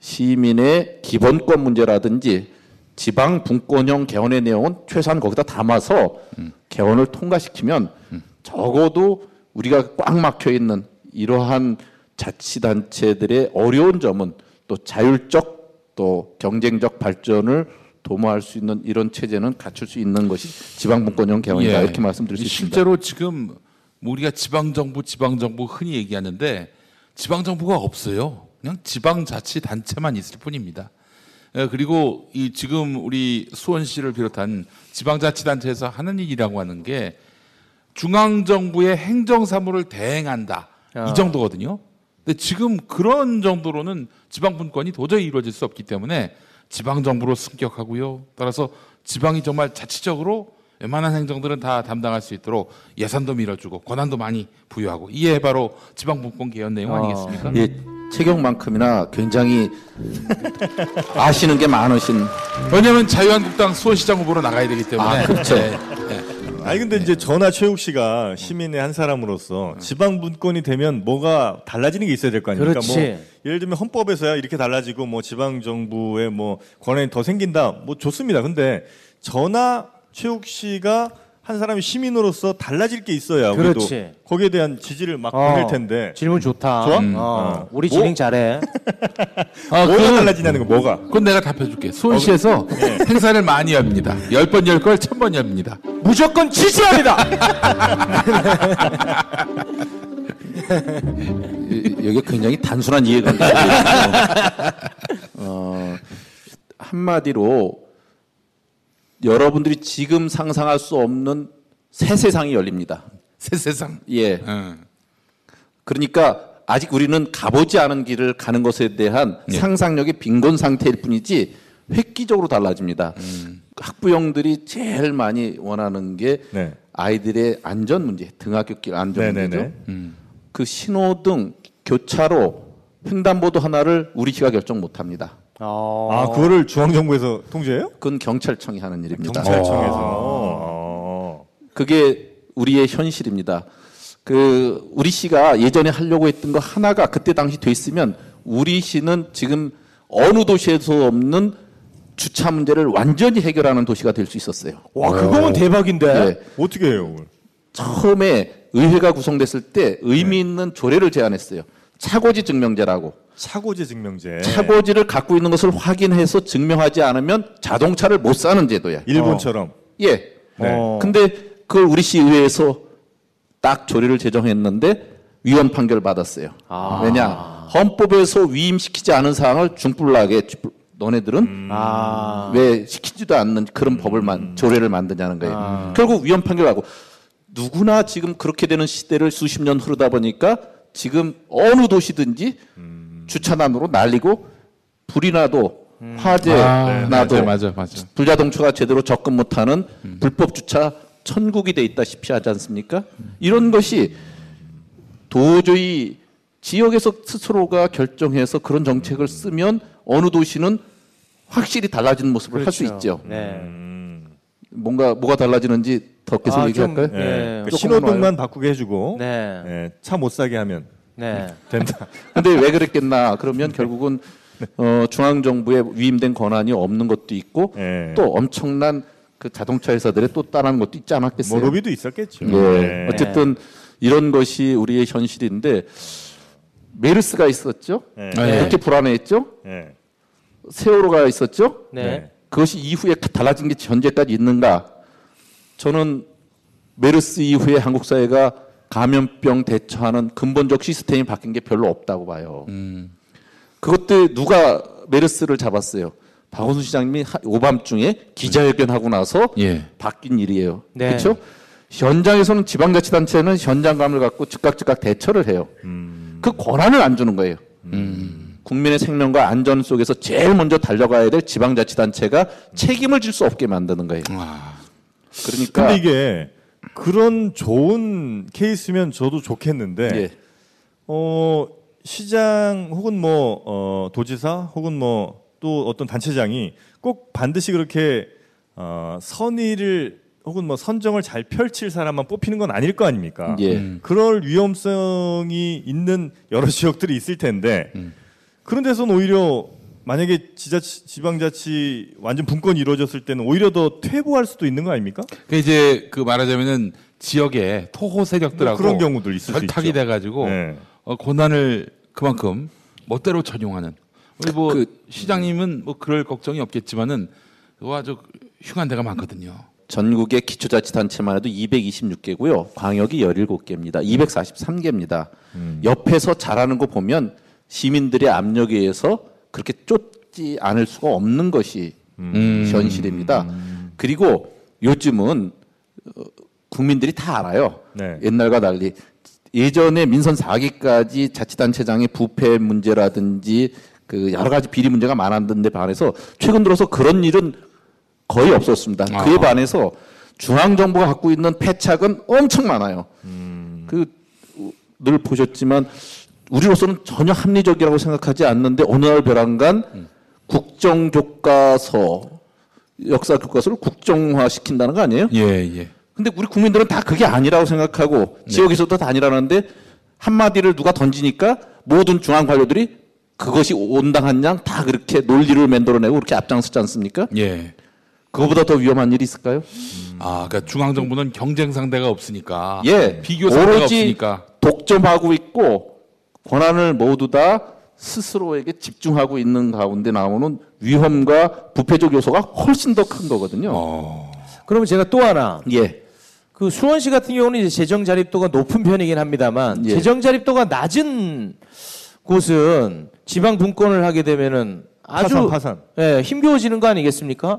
시민의 기본권 문제라든지 지방 분권형 개헌의 내용은 최소한 거기다 담아서 음. 개헌을 통과시키면 음. 적어도 우리가 꽉 막혀 있는 이러한 자치단체들의 어려운 점은 또 자율적 또 경쟁적 발전을 도모할 수 있는 이런 체제는 갖출 수 있는 것이 지방 분권형 개헌이다 예. 이렇게 말씀드릴 수 있습니다. 실제로 지금 우리가 지방정부 지방정부 흔히 얘기하는데 지방정부가 없어요. 그냥 지방자치단체만 있을 뿐입니다. 그리고 이 지금 우리 수원시를 비롯한 지방자치단체에서 하는 일이라고 하는 게 중앙정부의 행정사무를 대행한다. 야. 이 정도거든요. 근데 지금 그런 정도로는 지방분권이 도저히 이루어질 수 없기 때문에 지방정부로 승격하고요. 따라서 지방이 정말 자치적으로 웬만한 행정들은 다 담당할 수 있도록 예산도 밀어주고 권한도 많이 부여하고 이게 바로 지방분권 개헌 내용 아니겠습니까? 어, 예, 체격만큼이나 굉장히 아시는 게 많으신. 왜냐하면 자유한국당 수원시장 후보로 나가야 되기 때문에. 아, 그렇죠. 네. 네. 아니 근데 이제 저나 최욱 씨가 시민의 한 사람으로서 지방분권이 되면 뭐가 달라지는 게 있어야 될 거 아닙니까? 그렇지. 뭐 예를 들면 헌법에서야 이렇게 달라지고 뭐 지방정부의 뭐 권한이 더 생긴다. 뭐 좋습니다. 근데 저나 최욱 씨가 한 사람이 시민으로서 달라질 게 있어야 그래도 거기에 대한 지지를 막 보낼 어, 텐데. 질문 좋다. 좋아? 음. 어, 어. 우리 진행 뭐? 잘해. 어, 뭐가 그건, 달라지냐는 거 뭐가? 그건 내가 답해줄게. 수원시에서 어, 네. 행사를 많이 합니다. 열 번 열 걸 천 번 엽니다. 무조건 지지합니다. 여기 굉장히 단순한 이해가 어, 한마디로. 여러분들이 지금 상상할 수 없는 새 세상이 열립니다. 새 세상? 예. 음. 그러니까 아직 우리는 가보지 않은 길을 가는 것에 대한 예. 상상력이 빈곤 상태일 뿐이지 획기적으로 달라집니다. 음. 학부형들이 제일 많이 원하는 게 네. 아이들의 안전 문제, 등하굣길 안전 네네네. 문제죠. 음. 그 신호등, 교차로, 횡단보도 하나를 우리 시가 결정 못합니다. 아, 아 그거를 중앙정부에서 통제해요? 그건 경찰청이 하는 일입니다. 경찰청에서. 아. 그게 우리의 현실입니다. 그 우리 시가 예전에 하려고 했던 거 하나가 그때 당시 돼 있으면 우리 시는 지금 어느 도시에서 없는 주차 문제를 완전히 해결하는 도시가 될 수 있었어요. 와, 그거는 대박인데. 네. 어떻게 해요, 그걸? 처음에 의회가 구성됐을 때 의미 있는 조례를 제안했어요. 차고지 증명제라고. 차고지 증명제. 차고지를 갖고 있는 것을 확인해서 증명하지 않으면 자동차를 못 사는 제도야. 일본처럼. 어. 예. 네. 어. 근데 그걸 우리 시 의회에서 딱 조례를 제정했는데 위헌 판결 받았어요. 아. 왜냐? 헌법에서 위임시키지 않은 사항을 중불나게 너네들은 음. 아. 왜 시키지도 않는 그런 음. 법을 만 조례를 만드냐는 거예요. 아. 결국 위헌 판결하고 누구나 지금 그렇게 되는 시대를 수십 년 흐르다 보니까 지금 어느 도시든지 음. 주차난으로 날리고 불이 나도 음. 화재 아, 나도 네, 맞아, 맞아. 불자동차가 제대로 접근 못하는 음. 불법 주차 천국이 돼 있다시피 하지 않습니까? 음. 이런 것이 도저히 지역에서 스스로가 결정해서 그런 정책을 쓰면 어느 도시는 확실히 달라지는 모습을 그렇죠. 할 수 있죠. 네. 음. 뭔가 뭐가 달라지는지 더 계속 아, 얘기할까요? 좀, 네. 네. 신호등만 바꾸게 해주고 네. 네. 차 못 사게 하면 네. 된다. 근데 왜 그랬겠나? 그러면 네. 결국은 네. 어, 중앙정부에 위임된 권한이 없는 것도 있고 네. 또 엄청난 그 자동차 회사들의 또 다른 것도 있지 않았겠어요? 뭐 로비도 있었겠죠. 네. 네. 어쨌든 네. 이런 것이 우리의 현실인데 메르스가 있었죠. 네. 네. 그렇게 불안해했죠. 네. 세월호가 있었죠. 네. 그것이 이후에 달라진 게 현재까지 있는가? 저는 메르스 이후에 한국 사회가 감염병 대처하는 근본적 시스템이 바뀐 게 별로 없다고 봐요. 음. 그것도 누가 메르스를 잡았어요? 박원순 시장님이 오밤중에 기자회견하고 나서 예. 바뀐 일이에요. 네. 그렇죠? 현장에서는 지방자치단체는 현장감을 갖고 즉각 즉각 대처를 해요. 음. 그 권한을 안 주는 거예요. 음. 국민의 생명과 안전 속에서 제일 먼저 달려가야 될 지방자치단체가 음. 책임을 질 수 없게 만드는 거예요. 와. 그러니까. 근데 이게 그런 좋은 케이스면 저도 좋겠는데, 예. 어, 시장 혹은 뭐, 어, 도지사 혹은 뭐 또 어떤 단체장이 꼭 반드시 그렇게, 어, 선의를 혹은 뭐 선정을 잘 펼칠 사람만 뽑히는 건 아닐 거 아닙니까? 예. 음. 그럴 위험성이 있는 여러 지역들이 있을 텐데, 음. 그런 데서는 오히려 만약에 지자치, 지방자치 완전 분권이 이루어졌을 때는 오히려 더 퇴보할 수도 있는 거 아닙니까? 그 이제 그 말하자면은 지역의 토호 세력들하고 뭐 그런 경우도 있을 수 있죠. 결탁이 돼가지고 네. 어, 고난을 그만큼 멋대로 전용하는. 우리 뭐 그, 시장님은 뭐 그럴 걱정이 없겠지만은 와 저 흉한 데가 많거든요. 전국의 기초자치단체만 해도 이백이십육 개고요, 광역이 열일곱 개입니다. 이백사십삼 개입니다. 음. 옆에서 잘하는 거 보면 시민들의 압력에 의해서 그렇게 쫓지 않을 수가 없는 것이 음. 현실입니다. 그리고 요즘은 국민들이 다 알아요. 네. 옛날과 달리 예전에 민선 사 기까지 자치단체장의 부패 문제라든지 그 여러 가지 비리 문제가 많았는데 반해서 최근 들어서 그런 일은 거의 없었습니다. 아. 그에 반해서 중앙정부가 갖고 있는 패착은 엄청 많아요. 음. 그 늘 보셨지만 우리로서는 전혀 합리적이라고 생각하지 않는데 어느 날 벼랑간 음. 국정교과서, 역사교과서를 국정화시킨다는 거 아니에요? 예, 예. 근데 우리 국민들은 다 그게 아니라고 생각하고 네. 지역에서도 다 아니라는데 한마디를 누가 던지니까 모든 중앙관료들이 그것이 온당한 양 다 그렇게 논리를 만들어내고 그렇게 앞장섰지 않습니까? 예. 그거보다 더 위험한 일이 있을까요? 음. 아, 그러니까 중앙정부는 경쟁 상대가 없으니까. 예. 비교 상대가 없으니까. 독점하고 있고 권한을 모두 다 스스로에게 집중하고 있는 가운데 나오는 위험과 부패적 요소가 훨씬 더 큰 거거든요. 어... 그러면 제가 또 하나. 예. 그 수원시 같은 경우는 이제 재정 자립도가 높은 편이긴 합니다만 예. 재정 자립도가 낮은 곳은 지방 분권을 하게 되면은 아주 파산, 파산. 예, 힘겨워지는 거 아니겠습니까?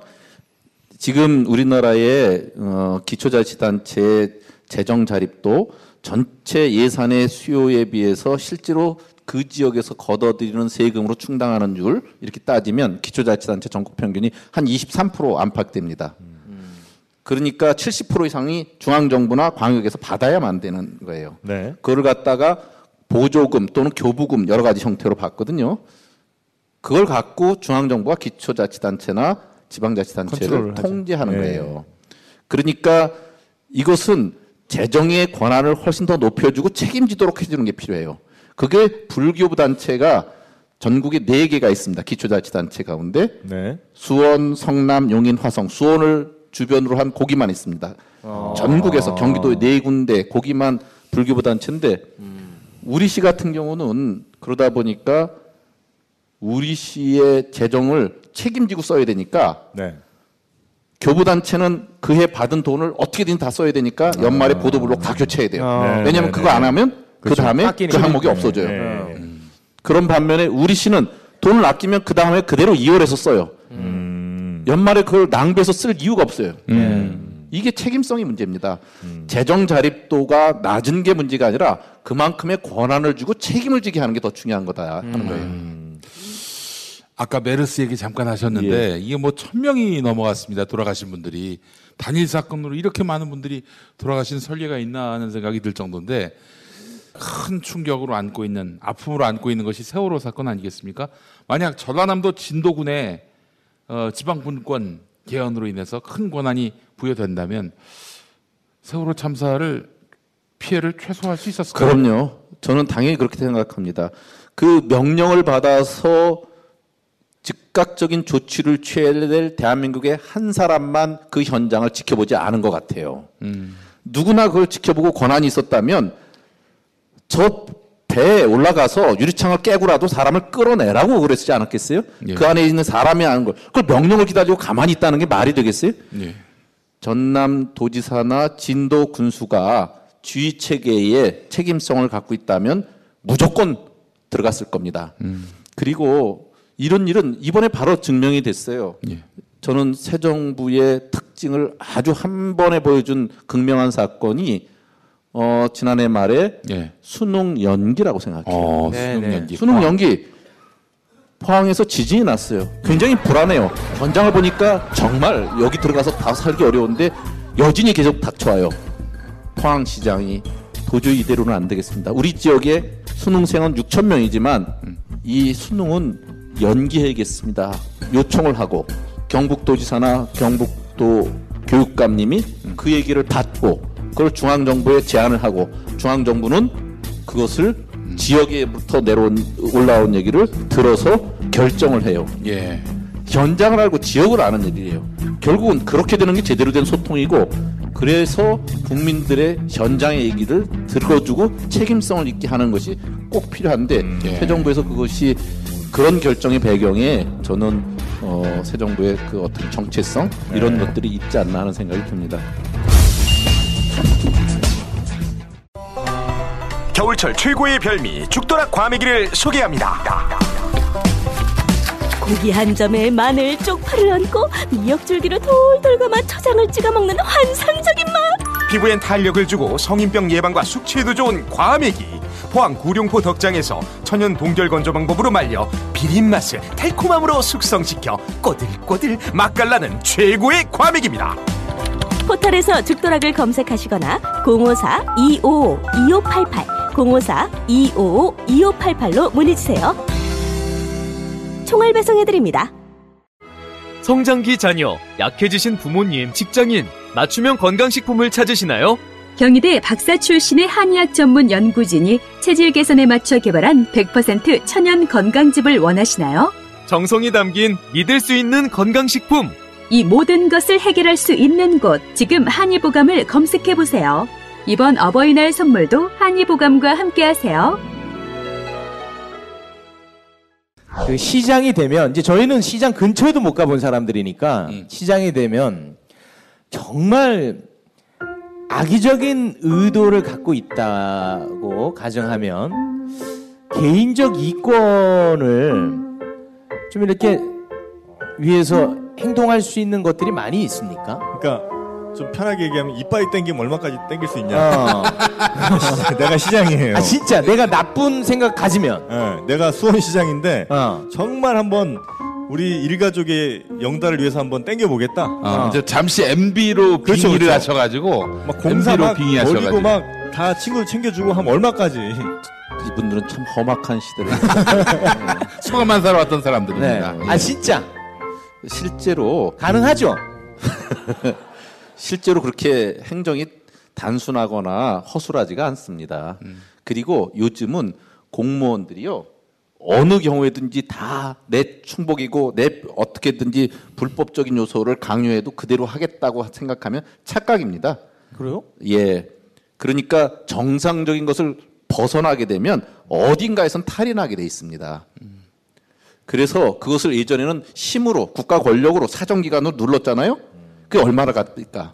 지금 우리나라의 어, 기초자치단체의 재정 자립도 전체 예산의 수요에 비해서 실제로 그 지역에서 걷어들이는 세금으로 충당하는 율 이렇게 따지면 기초자치단체 전국 평균이 한 이십삼 퍼센트 안팎됩니다. 그러니까 칠십 퍼센트 이상이 중앙정부나 광역에서 받아야만 되는 거예요. 네. 그걸 갖다가 보조금 또는 교부금 여러 가지 형태로 받거든요. 그걸 갖고 중앙정부가 기초자치단체나 지방자치단체를 통제하는 네. 거예요. 그러니까 이것은 재정의 권한을 훨씬 더 높여주고 책임지도록 해주는 게 필요해요. 그게 불교부단체가 전국에 네 개가 있습니다. 기초자치단체 가운데 네. 수원, 성남, 용인, 화성, 수원을 주변으로 한 고기만 있습니다. 아 전국에서 경기도의 네 군데 고기만 불교부단체인데 음. 우리 시 같은 경우는 그러다 보니까 우리 시의 재정을 책임지고 써야 되니까 네. 교부단체는 그해 받은 돈을 어떻게든 다 써야 되니까 연말에 아 보도블록 다 교체해야 돼요. 아 왜냐하면 그거 안 하면 그 다음에 그 항목이 없어져요. 네. 음. 그런 반면에 우리 시는 돈을 아끼면 그 다음에 그대로 이월에서 써요. 음. 연말에 그걸 낭비해서 쓸 이유가 없어요. 음. 이게 책임성이 문제입니다. 음. 재정 자립도가 낮은 게 문제가 아니라 그만큼의 권한을 주고 책임을 지게 하는 게 더 중요한 거다 하는 음. 거예요. 음. 아까 메르스 얘기 잠깐 하셨는데 예. 이게 뭐 천 명이 넘어갔습니다. 돌아가신 분들이 단일 사건으로 이렇게 많은 분들이 돌아가신 설례가 있나 하는 생각이 들 정도인데 큰 충격으로 안고 있는 아픔으로 안고 있는 것이 세월호 사건 아니겠습니까? 만약 전라남도 진도군의 어, 지방분권 개헌으로 인해서 큰 권한이 부여된다면 세월호 참사를 피해를 최소화할 수 있었을까요? 그럼요. 저는 당연히 그렇게 생각합니다. 그 명령을 받아서 즉각적인 조치를 취해야 될 대한민국의 한 사람만 그 현장을 지켜보지 않은 것 같아요. 음. 누구나 그걸 지켜보고 권한이 있었다면 저 배에 올라가서 유리창을 깨고라도 사람을 끌어내라고 그랬지 않았겠어요? 예. 그 안에 있는 사람이 아는 걸. 그걸 명령을 기다리고 가만히 있다는 게 말이 되겠어요? 예. 전남도지사나 진도군수가 주의체계의 책임성을 갖고 있다면 무조건 들어갔을 겁니다. 음. 그리고 이런 일은 이번에 바로 증명이 됐어요. 예. 저는 새 정부의 특징을 아주 한 번에 보여준 극명한 사건이 어, 지난해 말에 예. 수능 연기라고 생각해요. 어, 수능 연기. 수능 연기. 포항에서 지진이 났어요. 굉장히 불안해요. 현장을 보니까 정말 여기 들어가서 다 살기 어려운데 여진이 계속 닥쳐와요. 포항시장이 도저히 이대로는 안 되겠습니다. 우리 지역에 수능생은 육천 명이지만 이 수능은 연기해야겠습니다. 요청을 하고 경북도지사나 경북도 교육감님이 그 얘기를 받고 그걸 중앙정부에 제안을 하고 중앙정부는 그것을 음. 지역에부터 내려온 올라온 얘기를 들어서 결정을 해요. 예. 현장을 알고 지역을 아는 일이에요. 결국은 그렇게 되는 게 제대로 된 소통이고 그래서 국민들의 현장의 얘기를 들어주고 책임성을 있게 하는 것이 꼭 필요한데 음. 예. 새 정부에서 그것이 그런 결정의 배경에 저는 어, 새 정부의 그 어떤 정체성 예. 이런 것들이 있지 않나 하는 생각이 듭니다. 겨울철 최고의 별미 죽도락 과메기를 소개합니다. 고기 한 점에 마늘, 쪽파를 얹고 미역줄기로 돌돌 감아 초장을 찍어 먹는 환상적인 맛. 피부엔 탄력을 주고 성인병 예방과 숙취에도 좋은 과메기. 포항 구룡포 덕장에서 천연 동결 건조 방법으로 말려 비린 맛을 달콤함으로 숙성시켜 꼬들꼬들 맛깔나는 최고의 과메기입니다. 포털에서 죽도락을 검색하시거나 공오사 이오오 이오팔팔 공오사 이오오 이오팔팔로 문의주세요. 총알 배송해드립니다. 성장기 자녀, 약해지신 부모님, 직장인, 맞춤형 건강식품을 찾으시나요? 경희대 박사 출신의 한의학 전문 연구진이 체질 개선에 맞춰 개발한 백 퍼센트 천연 건강즙을 원하시나요? 정성이 담긴 믿을 수 있는 건강식품. 이 모든 것을 해결할 수 있는 곳, 지금 한의보감을 검색해보세요. 이번 어버이날 선물도 한의보감과 함께하세요. 그 시장이 되면, 이제 저희는 시장 근처에도 못 가본 사람들이니까 음. 시장이 되면 정말 악의적인 의도를 갖고 있다고 가정하면 개인적 이권을 좀 이렇게 위에서 행동할 수 있는 것들이 많이 있습니까? 그러니까 좀 편하게 얘기하면 이빨이 땡기면 얼마까지 땡길 수 있냐. 어. 내가 시장이에요. 아 진짜 내가 나쁜 생각 가지면. 네, 내가 수원시장인데 어. 정말 한번 우리 일가족의 영달을 위해서 한번 땡겨보겠다. 어. 어. 잠시 엠비로 그렇죠, 빙의를 하셔가지고 막 공사로 빙의하셔가지고 막 다 친구들 챙겨주고 하면 얼마까지. 이분들은 참 험악한 시대를 소감만 살아왔던 사람들입니다. 네. 아 진짜 실제로 가능하죠. 실제로 그렇게 행정이 단순하거나 허술하지가 않습니다. 음. 그리고 요즘은 공무원들이요 어느 경우에든지 다 내 충복이고 내 어떻게든지 불법적인 요소를 강요해도 그대로 하겠다고 생각하면 착각입니다. 그래요? 예. 그러니까 정상적인 것을 벗어나게 되면 어딘가에선 탈이 나게 돼 있습니다. 음. 그래서 그것을 예전에는 힘으로 국가 권력으로 사정기관으로 눌렀잖아요. 그게 얼마나 갔을까.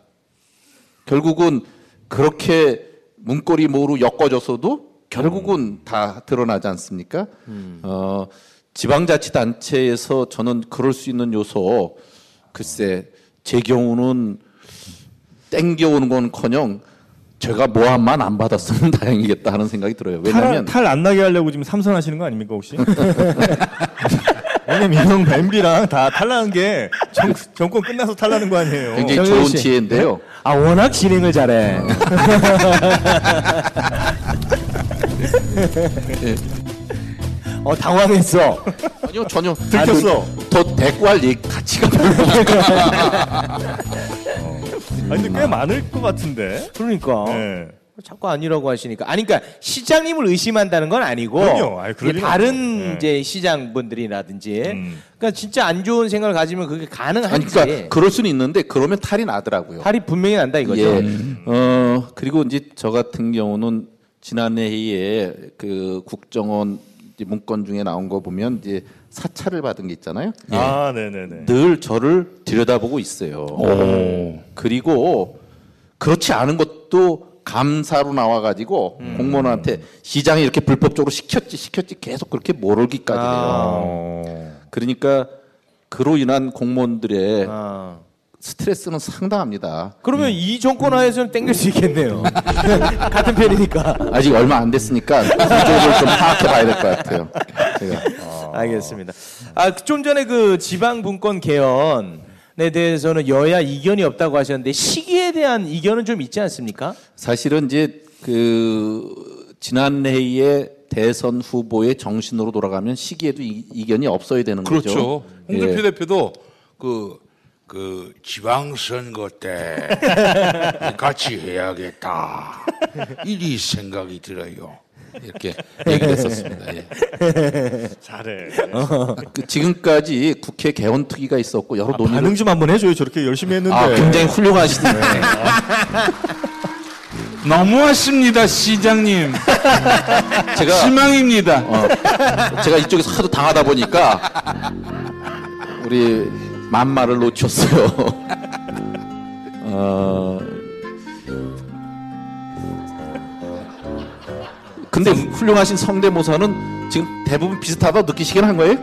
결국은 그렇게 문고리 모으로 엮어졌어도 결국은 음. 다 드러나지 않습니까? 음. 어, 지방자치단체에서 저는 그럴 수 있는 요소 글쎄 제 경우는 땡겨오는 건커녕 제가 모함만 안 받았으면 다행이겠다 하는 생각이 들어요. 왜냐면 탈 안 나게 하려고 지금 삼선하시는 거 아닙니까 혹시? 왜냐면 이런 엠비랑 다 탈나는 게 정, 정권 끝나서 탈나는 거 아니에요. 굉장히 좋은 지혜인데요. 아 워낙 진행을 잘해. 어 당황했어. 아니요 전혀 들켰어. 더 대꾸할 가치가 별로. 아니 근데 꽤 많을 것 같은데. 그러니까 네. 자꾸 아니라고 하시니까. 아니 그러니까 시장님을 의심한다는 건 아니고. 그럼요. 아니, 그럴 다른 네. 이제 시장분들이라든지. 음. 그러니까 진짜 안 좋은 생각을 가지면 그게 가능한지. 아니, 그러니까 그럴 수는 있는데 그러면 탈이 나더라고요. 탈이 분명히 난다 이거죠. 예. 음. 어 그리고 이제 저 같은 경우는 지난해 회의에 그 국정원 문건 중에 나온 거 보면 이제 사찰을 받은 게 있잖아요. 예. 아, 네네네. 늘 저를 들여다보고 있어요. 오. 그리고 그렇지 않은 것도 감사로 나와가지고 음. 공무원한테 시장이 이렇게 불법적으로 시켰지 시켰지 계속 그렇게 모르기까지 해요. 아. 그러니까 그로 인한 공무원들의 아. 스트레스는 상당합니다. 그러면 음. 이 정권 하에서는 땡길 수 있겠네요. 같은 편이니까. 아직 얼마 안 됐으니까 이쪽을 좀 파악해봐야 될 것 같아요. 제가. 어. 알겠습니다. 아, 좀 전에 그 지방분권 개헌에 대해서는 여야 이견이 없다고 하셨는데 시기에 대한 이견은 좀 있지 않습니까? 사실은 이제 그 지난 회의에 대선 후보의 정신으로 돌아가면 시기에도 이, 이견이 없어야 되는 그렇죠. 거죠. 그렇죠. 홍 대표 예. 대표도 그. 그 지방선거 때 같이 해야겠다 이 생각이 들어요. 이렇게 얘기했었습니다. 예. 잘해. 그 지금까지 국회 개헌특위가 있었고 여러 아, 논의를 반응 좀 한번 해줘요. 저렇게 열심히 했는데. 아, 굉장히 훌륭하시네요. 너무하십니다, 시장님. 제가 실망입니다. 어, 제가 이쪽에서 하도 당하다 보니까 우리. 만마를 놓쳤어요. 어... 근데 훌륭하신 성대모사는 지금 대부분 비슷하다고 느끼시긴 한 거예요?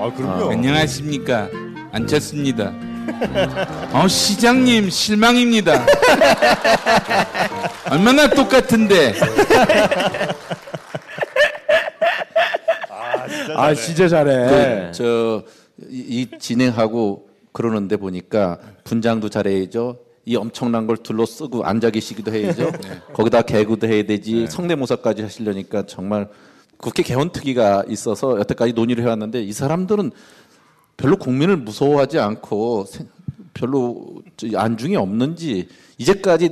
아 그럼요. 아, 안녕하십니까 안철수입니다. 어 시장님 실망입니다. 얼마나 똑같은데. 아 진짜 잘해. 아, 진짜 잘해. 그, 저. 이, 이 진행하고 그러는데 보니까 분장도 잘해야죠. 이 엄청난 걸 둘러쓰고 앉아 계시기도 해야죠. 네. 거기다 개그도 해야 되지. 네. 성대모사까지 하시려니까 정말 국회 개헌특위가 있어서 여태까지 논의를 해왔는데 이 사람들은 별로 국민을 무서워하지 않고 별로 안중이 없는지 이제까지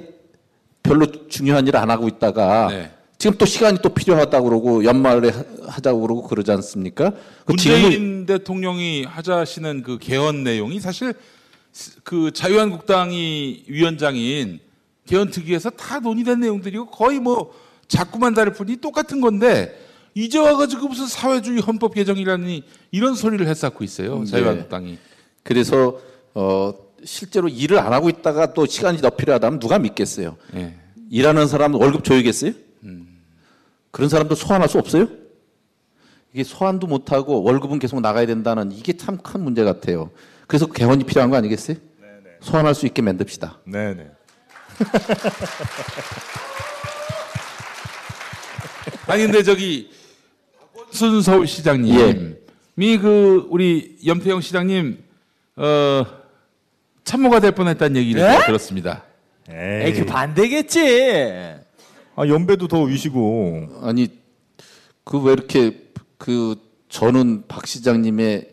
별로 중요한 일을 안 하고 있다가 네. 지금 또 시간이 또 필요하다고 그러고 연말에 하자고 그러고 그러지 않습니까? 문재인 대통령이 하자시는 그 개헌 내용이 사실 그 자유한국당이 위원장인 개헌특위에서 다 논의된 내용들이고 거의 뭐 자꾸만 다를 뿐이 똑같은 건데 이제 와가지고 무슨 사회주의 헌법 개정이라니 이런 소리를 해쌓고 있어요. 자유한국당이. 네. 그래서 어 실제로 일을 안 하고 있다가 또 시간이 더 필요하다면 누가 믿겠어요. 네. 일하는 사람은 월급 줘야겠어요? 그런 사람도 소환할 수 없어요? 이게 소환도 못하고 월급은 계속 나가야 된다는 이게 참 큰 문제 같아요. 그래서 개헌이 필요한 거 아니겠어요? 네네. 소환할 수 있게 만듭시다. 네네. 아니 근데 저기 박원순 서울시장님이 예. 그 우리 염태영 시장님 어, 참모가 될 뻔했다는 얘기를 예? 들었습니다. 에이 그 반대겠지. 아 연배도 더 위시고. 아니 그 왜 이렇게 그 저는 박 시장님의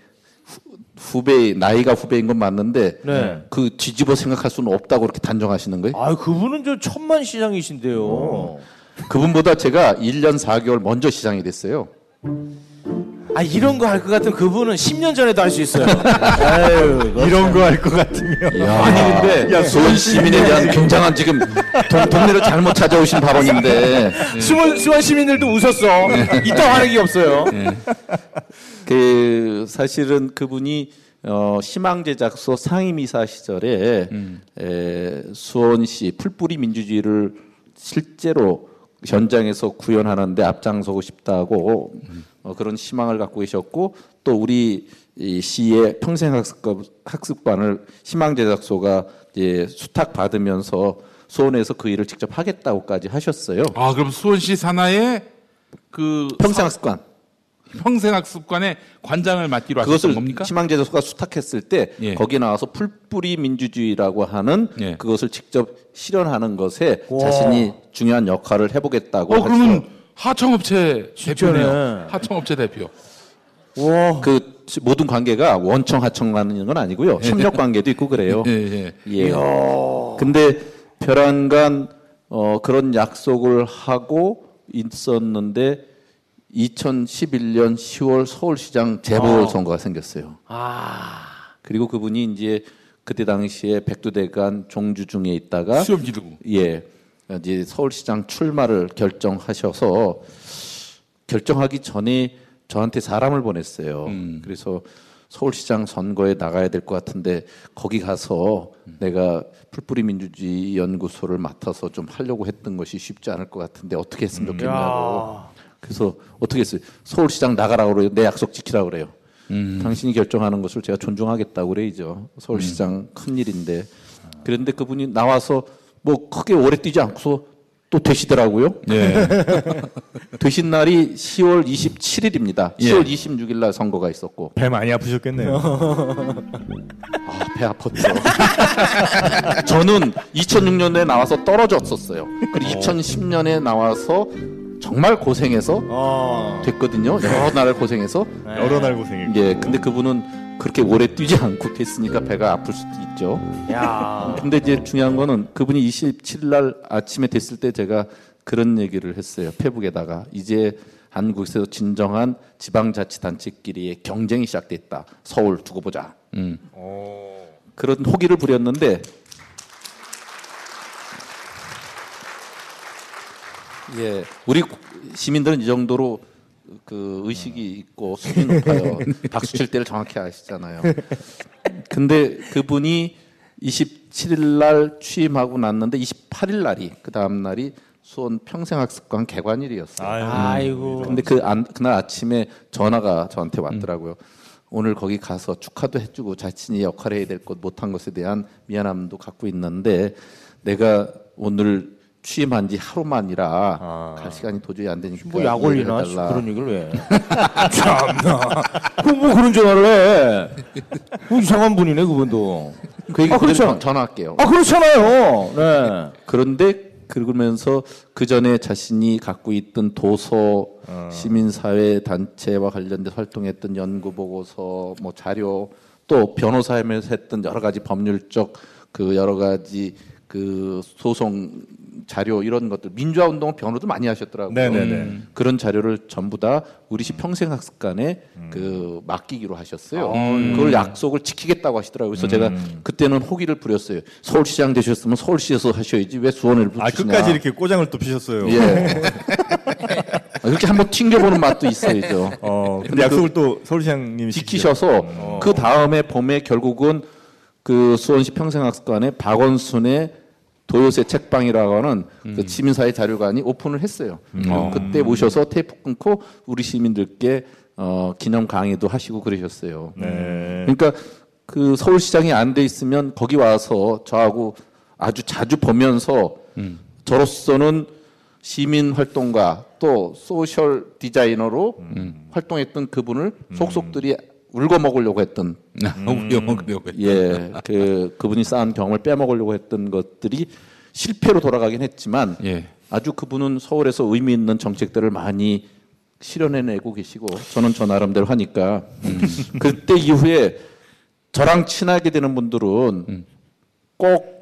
후배 나이가 후배인 건 맞는데 네. 그 뒤집어 생각할 수는 없다고 그렇게 단정하시는 거예요? 아 그분은 저 천만 시장이신데요. 어. 그분보다 제가 일 년 사 개월 먼저 시장이 됐어요. 아 이런 거 할 것 같으면 그분은 십 년 전에도 할 수 있어요. 아유, 이런 거 할 것 같으면. 야, 아니 근데 야, 수원 시민에 대한 굉장한 지금 동, 동네를 잘못 찾아오신 발언인데. 네. 수원, 수원 시민들도 웃었어. 네. 이따 화내기 없어요. 네. 그 사실은 그분이 어, 희망제작소 상임이사 시절에 음. 에, 수원시 풀뿌리 민주주의를 실제로 현장에서 구현하는데 앞장서고 싶다고 음. 어, 그런 희망을 갖고 계셨고 또 우리 이 시의 평생학습관을 희망제작소가 이제 수탁받으면서 수원에서 그 일을 직접 하겠다고까지 하셨어요. 아 그럼 수원시 산하의 그 평생학습관 평생학습관의 관장을 맡기로 하셨던 겁니까? 그것을 희망제작소가 수탁했을 때 예. 거기에 나와서 풀뿌리 민주주의라고 하는 예. 그것을 직접 실현하는 것에 와. 자신이 중요한 역할을 해보겠다고 어, 그러면 하청업체 대표네요. 하청업체 대표. 와. 그 모든 관계가 원청 하청 가는 건 아니고요. 협력 관계도 있고 그래요. 예, 예. 예. 근데 별안간 어, 그런 약속을 하고 있었는데 이천십일 년 시월 서울시장 재보궐선거가 아. 생겼어요. 아. 그리고 그분이 이제 그때 당시에 백두대간 종주 중에 있다가 수염 기르고 예. 이제 서울시장 출마를 결정하셔서 결정하기 전에 저한테 사람을 보냈어요. 음. 그래서 서울시장 선거에 나가야 될 것 같은데 거기 가서 음. 내가 풀뿌리 민주주의 연구소를 맡아서 좀 하려고 했던 것이 쉽지 않을 것 같은데 어떻게 했으면 좋겠냐고. 음. 그래서 어떻게 했어요? 서울시장 나가라고 그래요. 내 약속 지키라고 그래요. 음. 당신이 결정하는 것을 제가 존중하겠다고 그래야죠. 서울시장 음. 큰일인데. 그런데 그분이 나와서 뭐 크게 오래 뛰지 않고서 또 되시더라고요. 예. 되신 날이 시월 이십칠일입니다. 예. 시월 이십육일 날 선거가 있었고. 배 많이 아프셨겠네요. 아, 배 아팠죠. 저는 이천육 년에 나와서 떨어졌었어요. 그리고 이천십 년에 나와서 정말 고생해서 어. 됐거든요. 여러 날 고생해서. 여러 날 고생했고. 예, 근데 그분은 그렇게 오래 뛰지 않고 됐으니까 배가 아플 수도 있죠. 야. 근데 이제 중요한 거는 그분이 이십칠일 날 아침에 됐을 때 제가 그런 얘기를 했어요. 페북에다가 이제 한국에서 진정한 지방자치단체끼리의 경쟁이 시작됐다. 서울 두고 보자. 음. 오. 그런 호기를 부렸는데 예, 우리 시민들은 이 정도로 그 의식이 있고 수준이 높아요. 박수 칠 때를 정확히 아시잖아요. 근데 그분이 이십칠일 날 취임하고 났는데 이십팔일 날이 그 다음 날이 수원 평생학습관 개관일이었어요. 아이고. 음. 근데 그 안, 그날 아침에 전화가 저한테 왔더라고요. 음. 오늘 거기 가서 축하도 해주고 자신이 역할을 해야 될 것 못한 것에 대한 미안함도 갖고 있는데 내가 오늘 취임한 지 하루만이라 아. 갈 시간이 도저히 안 되니까 뭐 약 올리나 그런 얘기를 왜 참나 뭐 그런 전화를 해 이상한 분이네 그분도 그 얘기 아, 그렇죠. 전화할게요 아 그렇잖아요 네. 그런데 그러면서 그 전에 자신이 갖고 있던 도서 아. 시민사회 단체와 관련돼서 활동했던 연구보고서 뭐 자료 또 변호사하면서 했던 여러 가지 법률적 그 여러 가지 그 소송 자료 이런 것들 민주화 운동 변호도 많이 하셨더라고요. 네네네. 그런 자료를 전부 다 우리시 평생학습관에 음. 그 맡기기로 하셨어요. 음. 그걸 약속을 지키겠다고 하시더라고요. 그래서 음. 제가 그때는 호기를 부렸어요. 서울시장 되셨으면 서울시에서 하셔야지 왜 수원을 붙이시냐. 아 끝까지 이렇게 꼬장을 또 피셨어요. 예. 이렇게 한번 튕겨보는 맛도 있어야죠. 어, 근데 약속을 그, 또 서울시장님이 지키셔서 어. 그 다음에 봄에 결국은 그 수원시 평생학습관에 박원순의 도요새 책방이라고 하는 음. 그 시민사회 자료관이 오픈을 했어요. 음. 어. 그때 오셔서 테이프 끊고 우리 시민들께 어, 기념 강의도 하시고 그러셨어요. 네. 그러니까 그 서울시장이 안 돼 있으면 거기 와서 저하고 아주 자주 보면서 음. 저로서는 시민 활동가 또 소셜 디자이너로 음. 활동했던 그분을 음. 속속들이 울고 먹으려고 했던 울고 먹으려고 했던 예, 그 그분이 쌓은 경험을 빼먹으려고 했던 것들이 실패로 돌아가긴 했지만 예. 아주 그분은 서울에서 의미 있는 정책들을 많이 실현해내고 계시고 저는 저 나름대로 하니까 음. 그때 이후에 저랑 친하게 되는 분들은 음. 꼭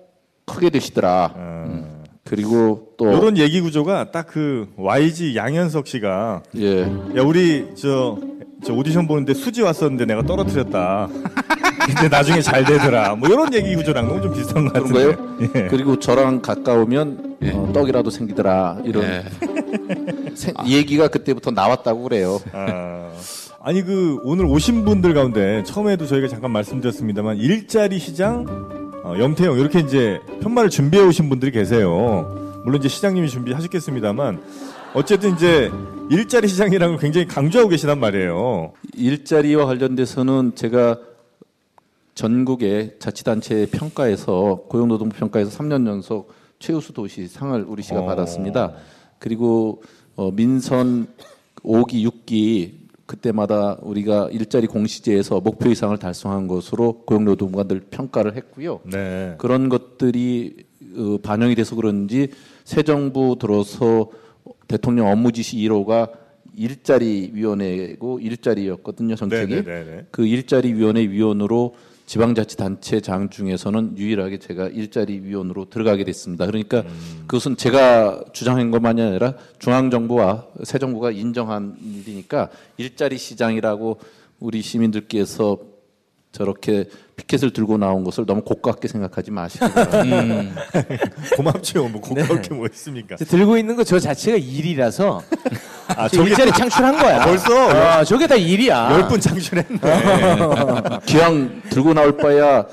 크게 되시더라. 음. 그리고 또 이런 얘기 구조가 딱 그 와이지 양현석 씨가 예. 야 우리 저, 저 오디션 보는데 수지 왔었는데 내가 떨어뜨렸다. 근데 나중에 잘 되더라. 뭐 이런 얘기 구조랑 너무 좀 비슷한 것 같은데요. 예. 그리고 저랑 가까우면 예. 어, 떡이라도 생기더라. 이런 예. 생, 아. 얘기가 그때부터 나왔다고 그래요. 아. 아니 그 오늘 오신 분들 가운데 처음에도 저희가 잠깐 말씀드렸습니다만 일자리 시장 어, 염태영 이렇게 이제 편말을 준비해 오신 분들이 계세요. 물론 이제 시장님이 준비하셨겠습니다만 어쨌든 이제 일자리 시장이라는 걸 굉장히 강조하고 계시단 말이에요. 일자리와 관련돼서는 제가 전국의 자치단체 평가에서 고용노동부 평가에서 삼 년 연속 최우수 도시 상을 우리 시가 어. 받았습니다. 그리고 어, 민선 오 기, 육 기 그때마다 우리가 일자리 공시제에서 목표 이상을 달성한 것으로 고용노동부가 늘 평가를 했고요. 네. 그런 것들이 반영이 돼서 그런지 새 정부 들어서 대통령 업무지시 일 호가 일자리위원회고 일자리였거든요. 정책이. 네네네네. 그 일자리위원회 위원으로 지방자치단체장 중에서는 유일하게 제가 일자리위원으로 들어가게 됐습니다. 그러니까 음. 그것은 제가 주장한 것만이 아니라 중앙정부와 새 정부가 인정한 일이니까 일자리 시장이라고 우리 시민들께서 저렇게 피켓을 들고 나온 것을 너무 고깝게 생각하지 마시고 음. 고맙죠. 뭐 고깝게 네. 뭐 있습니까? 들고 있는 거 저 자체가 일이라서 아, 저게 일자리 다, 창출한 거야. 아, 벌써? 아, 저게 다 일이야. 열 분 창출했네. 기왕 들고 나올 바야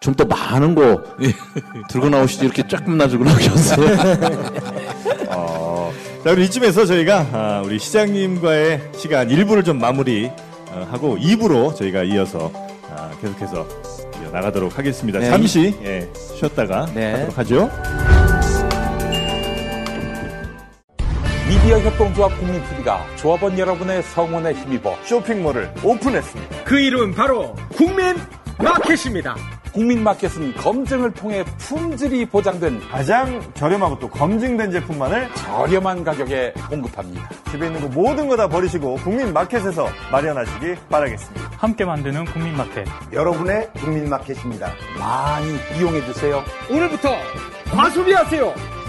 좀 더 많은 거 들고 나오시지 이렇게 조금나 들고 나오셨어. 어, 자, 그럼 이쯤에서 저희가 아, 우리 시장님과의 시간 일 부를 좀 마무리 어, 하고 이 부로 저희가 이어서 아, 계속해서 이어나가도록 하겠습니다. 네. 잠시 예, 쉬었다가 네. 하도록 하죠. 미디어협동조합 국민티비가 조합원 여러분의 성원에 힘입어 쇼핑몰을 오픈했습니다. 그 이름은 바로 국민마켓입니다. 국민마켓은 검증을 통해 품질이 보장된 가장 저렴하고 또 검증된 제품만을 저렴한 가격에 공급합니다. 집에 있는 거 모든 거 다 버리시고 국민마켓에서 마련하시기 바라겠습니다. 함께 만드는 국민마켓, 여러분의 국민마켓입니다. 많이 이용해주세요. 오늘부터 과소비하세요.